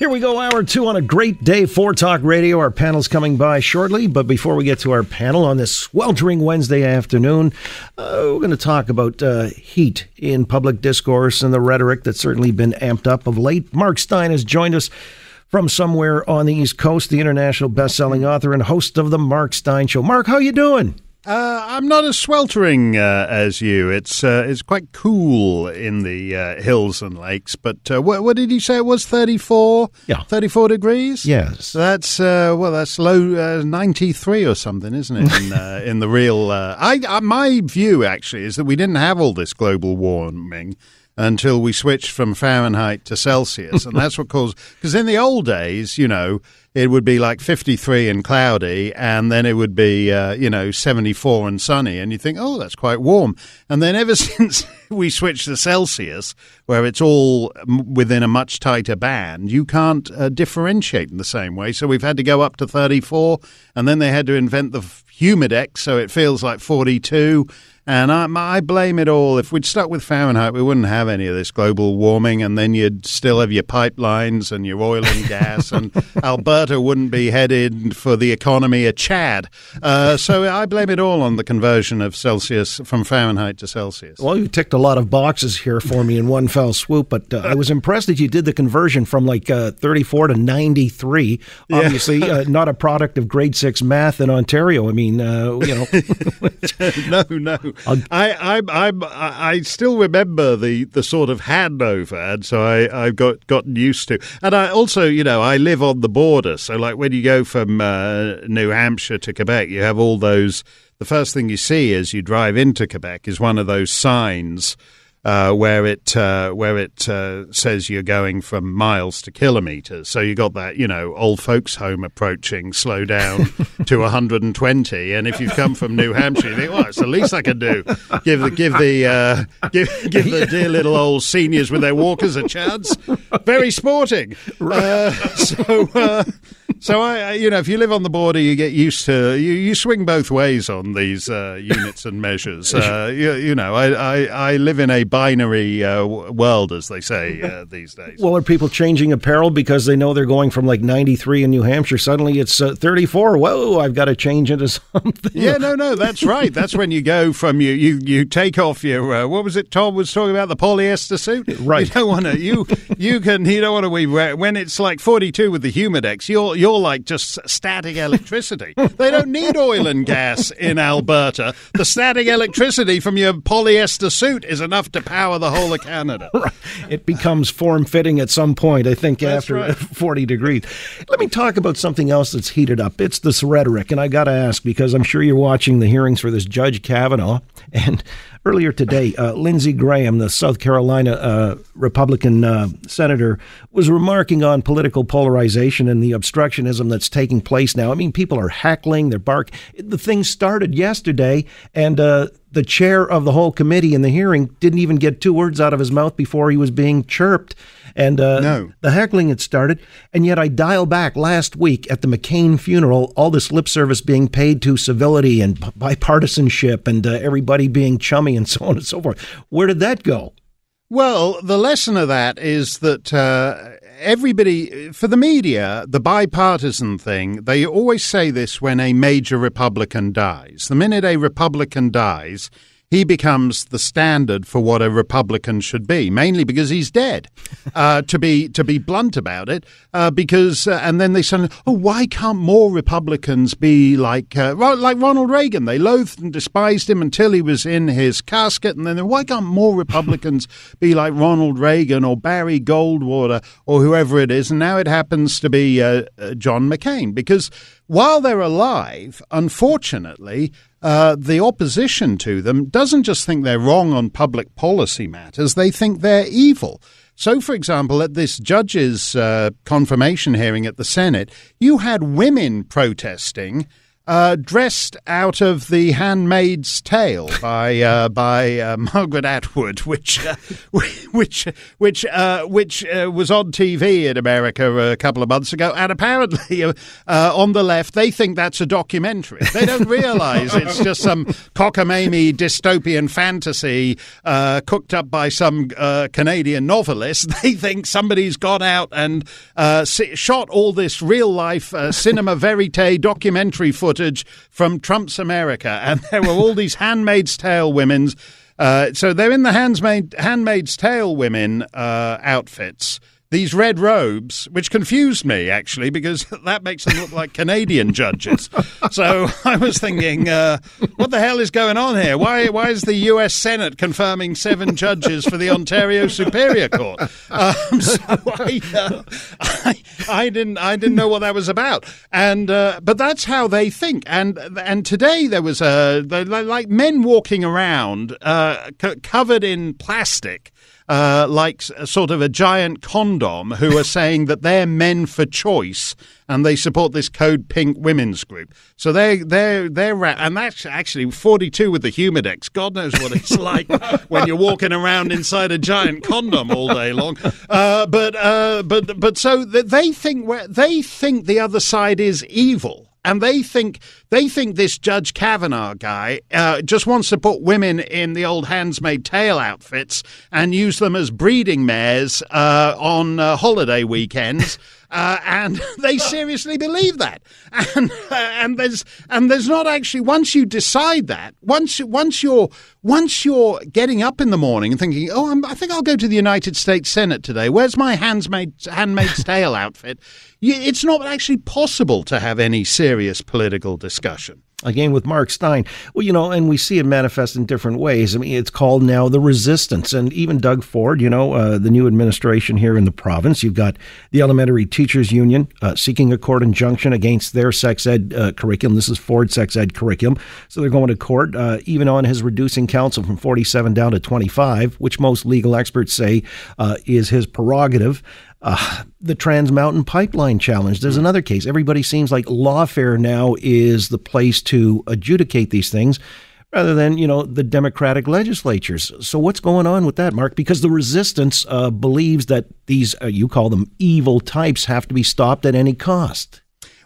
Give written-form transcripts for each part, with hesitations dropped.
Here we go, hour two on a great day for Talk Radio. Our panel's coming by shortly, but before we get to our panel on this sweltering Wednesday afternoon, we're going to talk about heat in public discourse and the rhetoric that's certainly been amped up of late. Mark Steyn has joined us from somewhere on the East Coast, the international best-selling author and host of The Mark Steyn Show. Mark, how you doing? I'm not as sweltering as you. It's quite cool in the hills and lakes, but what did you say it was, 34? Yeah. 34 degrees? Yes. So that's low 93 or something, isn't it, in the real... my view, actually, is that we didn't have all this global warming until we switched from Fahrenheit to Celsius, and that's what caused... Because in the old days, you know... It would be like 53 and cloudy, and then it would be, 74 and sunny. And you think, oh, that's quite warm. And then ever since we switched to Celsius, where it's all within a much tighter band, you can't differentiate in the same way. So we've had to go up to 34, and then they had to invent the Humidex, so it feels like 42. And I blame it all. If we'd stuck with Fahrenheit, we wouldn't have any of this global warming, and then you'd still have your pipelines and your oil and gas, and Alberta wouldn't be headed for the economy of Chad. So I blame it all on the conversion of Celsius from Fahrenheit to Celsius. Well, you ticked a lot of boxes here for me in one fell swoop, but I was impressed that you did the conversion from 34 to 93. Obviously, yeah. Not a product of grade 6 math in Ontario. I mean, No. I still remember the sort of handover, and so I've gotten used to. And I also, I live on the border, so like when you go from New Hampshire to Quebec, you have all those. The first thing you see as you drive into Quebec is one of those signs where it says you're going from miles to kilometers. So you got that, old folks home approaching, slow down to 120. And if you've come from New Hampshire, you think, well, it's the least I can do. Give the dear little old seniors with their walkers a chance. Very sporting. So if you live on the border, you get used to you swing both ways on these units and measures. I live in a binary world, as they say these days. Well, are people changing apparel because they know they're going from 93 in New Hampshire? Suddenly it's 34. Whoa, I've got to change into something. Yeah, no, that's right. That's when you go from you take off your what was it? Tom was talking about the polyester suit. Right. You don't want to. You don't want to be when it's like 42 with the Humidex. You're like just static electricity. They don't need oil and gas in Alberta. The static electricity from your polyester suit is enough to power the whole of Canada. It becomes form-fitting at some point, I think, that's after right. 40 degrees. Let me talk about something else that's heated up. It's this rhetoric, and I got to ask, because I'm sure you're watching the hearings for this Judge Kavanaugh, and earlier today, Lindsey Graham, the South Carolina Republican senator, was remarking on political polarization and the obstructionism that's taking place now. I mean, people are heckling, they're barking. The thing started yesterday, and the chair of the whole committee in the hearing didn't even get two words out of his mouth before he was being chirped. And The heckling had started. And yet I dial back last week at the McCain funeral, all this lip service being paid to civility and bipartisanship and everybody being chummy and so on and so forth. Where did that go? Well, the lesson of that is that everybody, for the media, the bipartisan thing, they always say this when a major Republican dies. The minute a Republican dies, he becomes the standard for what a Republican should be, mainly because he's dead. To be blunt about it, because and then they suddenly, why can't more Republicans be like Ronald Reagan? They loathed and despised him until he was in his casket, and then why can't more Republicans be like Ronald Reagan or Barry Goldwater or whoever it is? And now it happens to be John McCain, because while they're alive, unfortunately, the opposition to them doesn't just think they're wrong on public policy matters, they think they're evil. So, for example, at this judge's confirmation hearing at the Senate, you had women protesting dressed out of The Handmaid's Tale by Margaret Atwood, which was on TV in America a couple of months ago, and apparently on the left they think that's a documentary. They don't realise it's just some cockamamie dystopian fantasy cooked up by some Canadian novelist. They think somebody's gone out and shot all this real life cinema verite documentary footage from Trump's America, and there were all these Handmaid's Tale women's. So they're in the Handmaid's Tale women outfits, these red robes, which confused me, actually, because that makes them look like Canadian judges. So I was thinking, what the hell is going on here? Why is the U.S. Senate confirming 7 judges for the Ontario Superior Court? So I didn't know what that was about. And but that's how they think. And today there was like men walking around covered in plastic, like sort of a giant condom, who are saying that they're men for choice and they support this Code Pink women's group. So they're and that's actually 42 with the Humidex. God knows what it's like when you're walking around inside a giant condom all day long. But so they think the other side is evil. And they think this Judge Kavanaugh guy just wants to put women in the old Handmaid's Tale outfits and use them as breeding mares on holiday weekends. And they seriously believe that. And there's not actually, once you decide that, once you're getting up in the morning and thinking, oh, I think I'll go to the United States Senate today. Where's my Handmaid's Tale outfit? It's not actually possible to have any serious political discussion. Again, with Mark Steyn, well, you know, and we see it manifest in different ways. I mean, it's called now the resistance. And even Doug Ford, you know, the new administration here in the province, you've got the Elementary Teachers Union seeking a court injunction against their sex ed curriculum. This is Ford's sex ed curriculum. So they're going to court, even on his reducing counsel from 47 down to 25, which most legal experts say is his prerogative. The Trans Mountain Pipeline challenge. There's another case. Everybody seems like lawfare now is the place to adjudicate these things rather than, you know, the Democratic legislatures. So what's going on with that, Mark? Because the resistance believes that these, you call them evil types, have to be stopped at any cost.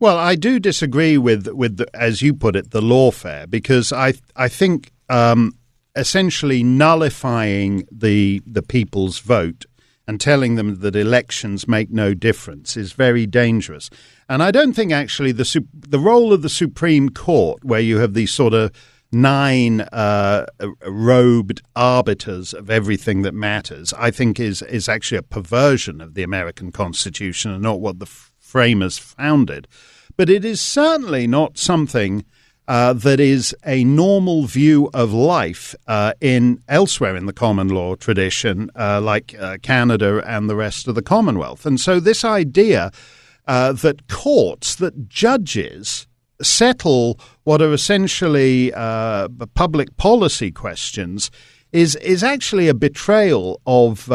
Well, I do disagree with the, as you put it, the lawfare, because I think essentially nullifying the people's vote and telling them that elections make no difference is very dangerous. And I don't think actually the role of the Supreme Court, where you have these sort of 9 robed arbiters of everything that matters, I think is actually a perversion of the American Constitution and not what the framers founded. But it is certainly not something that is a normal view of life in elsewhere in the common law tradition, like Canada and the rest of the Commonwealth. And so this idea that courts, that judges settle what are essentially public policy questions is actually a betrayal of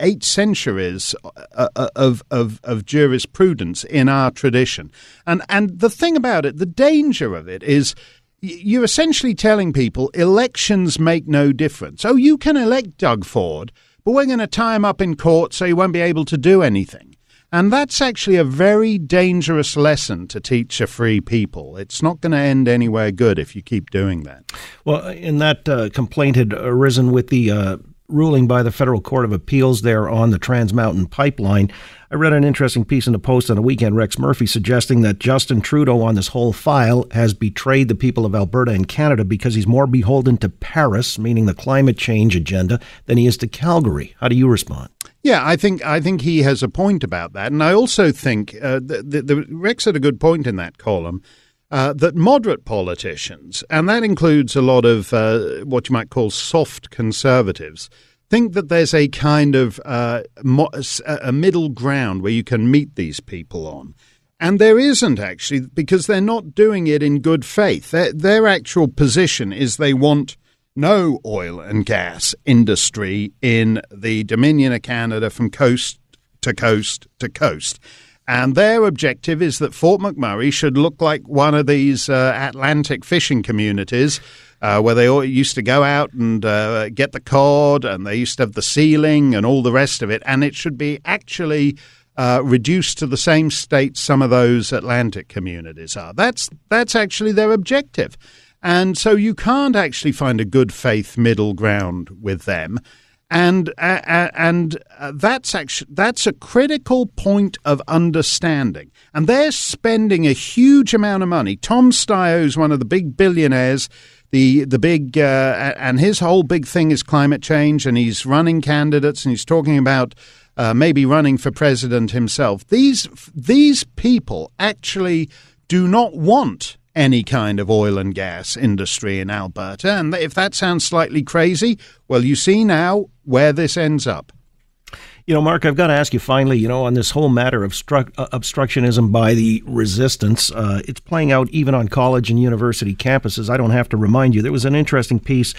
8 centuries of jurisprudence in our tradition. And the thing about it, the danger of it is you're essentially telling people elections make no difference. Oh, you can elect Doug Ford, but we're going to tie him up in court so he won't be able to do anything. And that's actually a very dangerous lesson to teach a free people. It's not going to end anywhere good if you keep doing that. Well, and that complaint had arisen with the ruling by the Federal Court of Appeals there on the Trans Mountain Pipeline. I read an interesting piece in the Post on the weekend, Rex Murphy, suggesting that Justin Trudeau on this whole file has betrayed the people of Alberta and Canada because he's more beholden to Paris, meaning the climate change agenda, than he is to Calgary. How do you respond? Yeah, I think he has a point about that. And I also think Rex had a good point in that column. That moderate politicians, and that includes a lot of what you might call soft conservatives, think that there's a kind of a middle ground where you can meet these people on. And there isn't, actually, because they're not doing it in good faith. Their actual position is they want no oil and gas industry in the Dominion of Canada from coast to coast to coast. And their objective is that Fort McMurray should look like one of these Atlantic fishing communities where they all used to go out and get the cod, and they used to have the sealing and all the rest of it. And it should be actually reduced to the same state some of those Atlantic communities are. That's actually their objective. And so you can't actually find a good faith middle ground with them. And that's a critical point of understanding. And they're spending a huge amount of money. Tom Steyer, who's one of the big billionaires, and his whole big thing is climate change. And he's running candidates, and he's talking about maybe running for president himself. These people actually do not want any kind of oil and gas industry in Alberta. And if that sounds slightly crazy, well, you see now where this ends up. You know, Mark, I've got to ask you finally, you know, on this whole matter of obstructionism by the resistance, it's playing out even on college and university campuses. I don't have to remind you, there was an interesting piece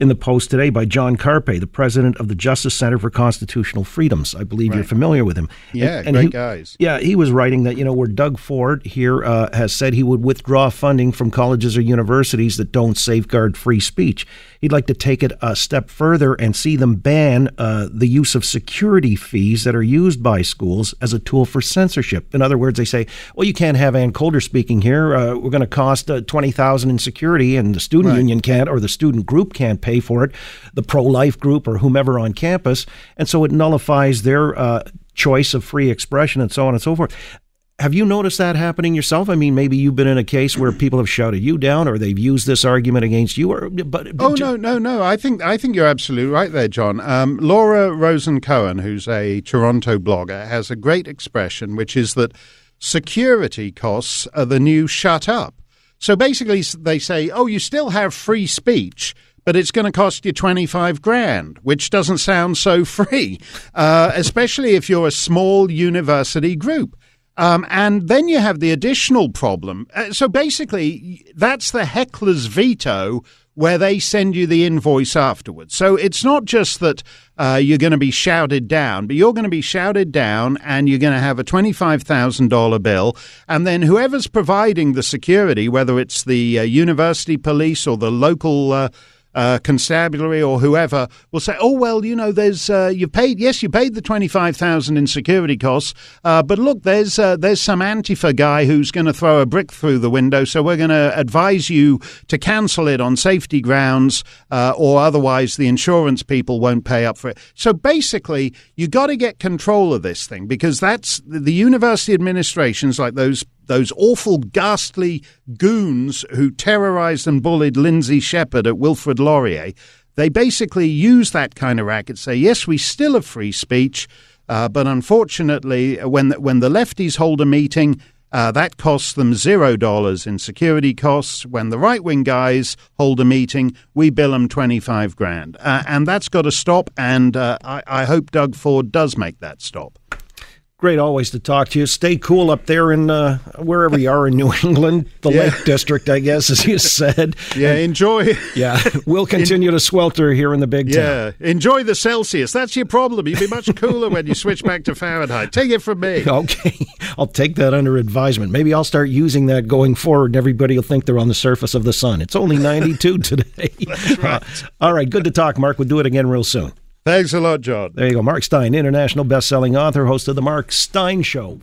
in the Post today by John Carpe, the president of the Justice Center for Constitutional Freedoms. I believe you're familiar with him. Yeah, and great guys. Yeah, he was writing that, you know, where Doug Ford here has said he would withdraw funding from colleges or universities that don't safeguard free speech. He'd like to take it a step further and see them ban the use of security fees that are used by schools as a tool for censorship. In other words, they say, well, you can't have Ann Coulter speaking here. We're going to cost $20,000 in security, and the student union can't, or the student group can't pay for it, the pro-life group or whomever on campus. And so it nullifies their choice of free expression and so on and so forth. Have you noticed that happening yourself? I mean, maybe you've been in a case where people have shouted you down, or they've used this argument against you. No. I think you're absolutely right there, John. Laura Rosen-Cohen, who's a Toronto blogger, has a great expression, which is that security costs are the new shut up. So basically, they say, oh, you still have free speech, but it's going to cost you $25,000, which doesn't sound so free, especially if you're a small university group. And then you have the additional problem. So basically, that's the heckler's veto, where they send you the invoice afterwards. So it's not just that you're going to be shouted down, but you're going to be shouted down, and you're going to have a $25,000 bill. And then whoever's providing the security, whether it's the university police or the local constabulary or whoever, will say, oh, well, you know, there's you paid the $25,000 in security costs, but look, there's some Antifa guy who's going to throw a brick through the window, so we're going to advise you to cancel it on safety grounds, or otherwise the insurance people won't pay up for it. So basically, you got to get control of this thing, because that's the university administrations, like those awful, ghastly goons who terrorized and bullied Lindsay Shepherd at Wilfrid Laurier. They basically use that kind of racket, say, yes, we still have free speech, but unfortunately, when the lefties hold a meeting, that costs them $0 in security costs. When the right-wing guys hold a meeting, we bill them $25,000. And that's got to stop, and I hope Doug Ford does make that stop. Great always to talk to you. Stay cool up there in wherever you are in New England, the Lake District, I guess, as you said. Yeah, enjoy. Yeah, we'll continue to swelter here in the big town. Yeah, enjoy the Celsius. That's your problem. You'd be much cooler when you switch back to Fahrenheit. Take it from me. Okay, I'll take that under advisement. Maybe I'll start using that going forward, and everybody will think they're on the surface of the sun. It's only 92 today. That's right. All right, good to talk, Mark. We'll do it again real soon. Thanks a lot, John. There you go. Mark Steyn, international best-selling author, host of The Mark Steyn Show.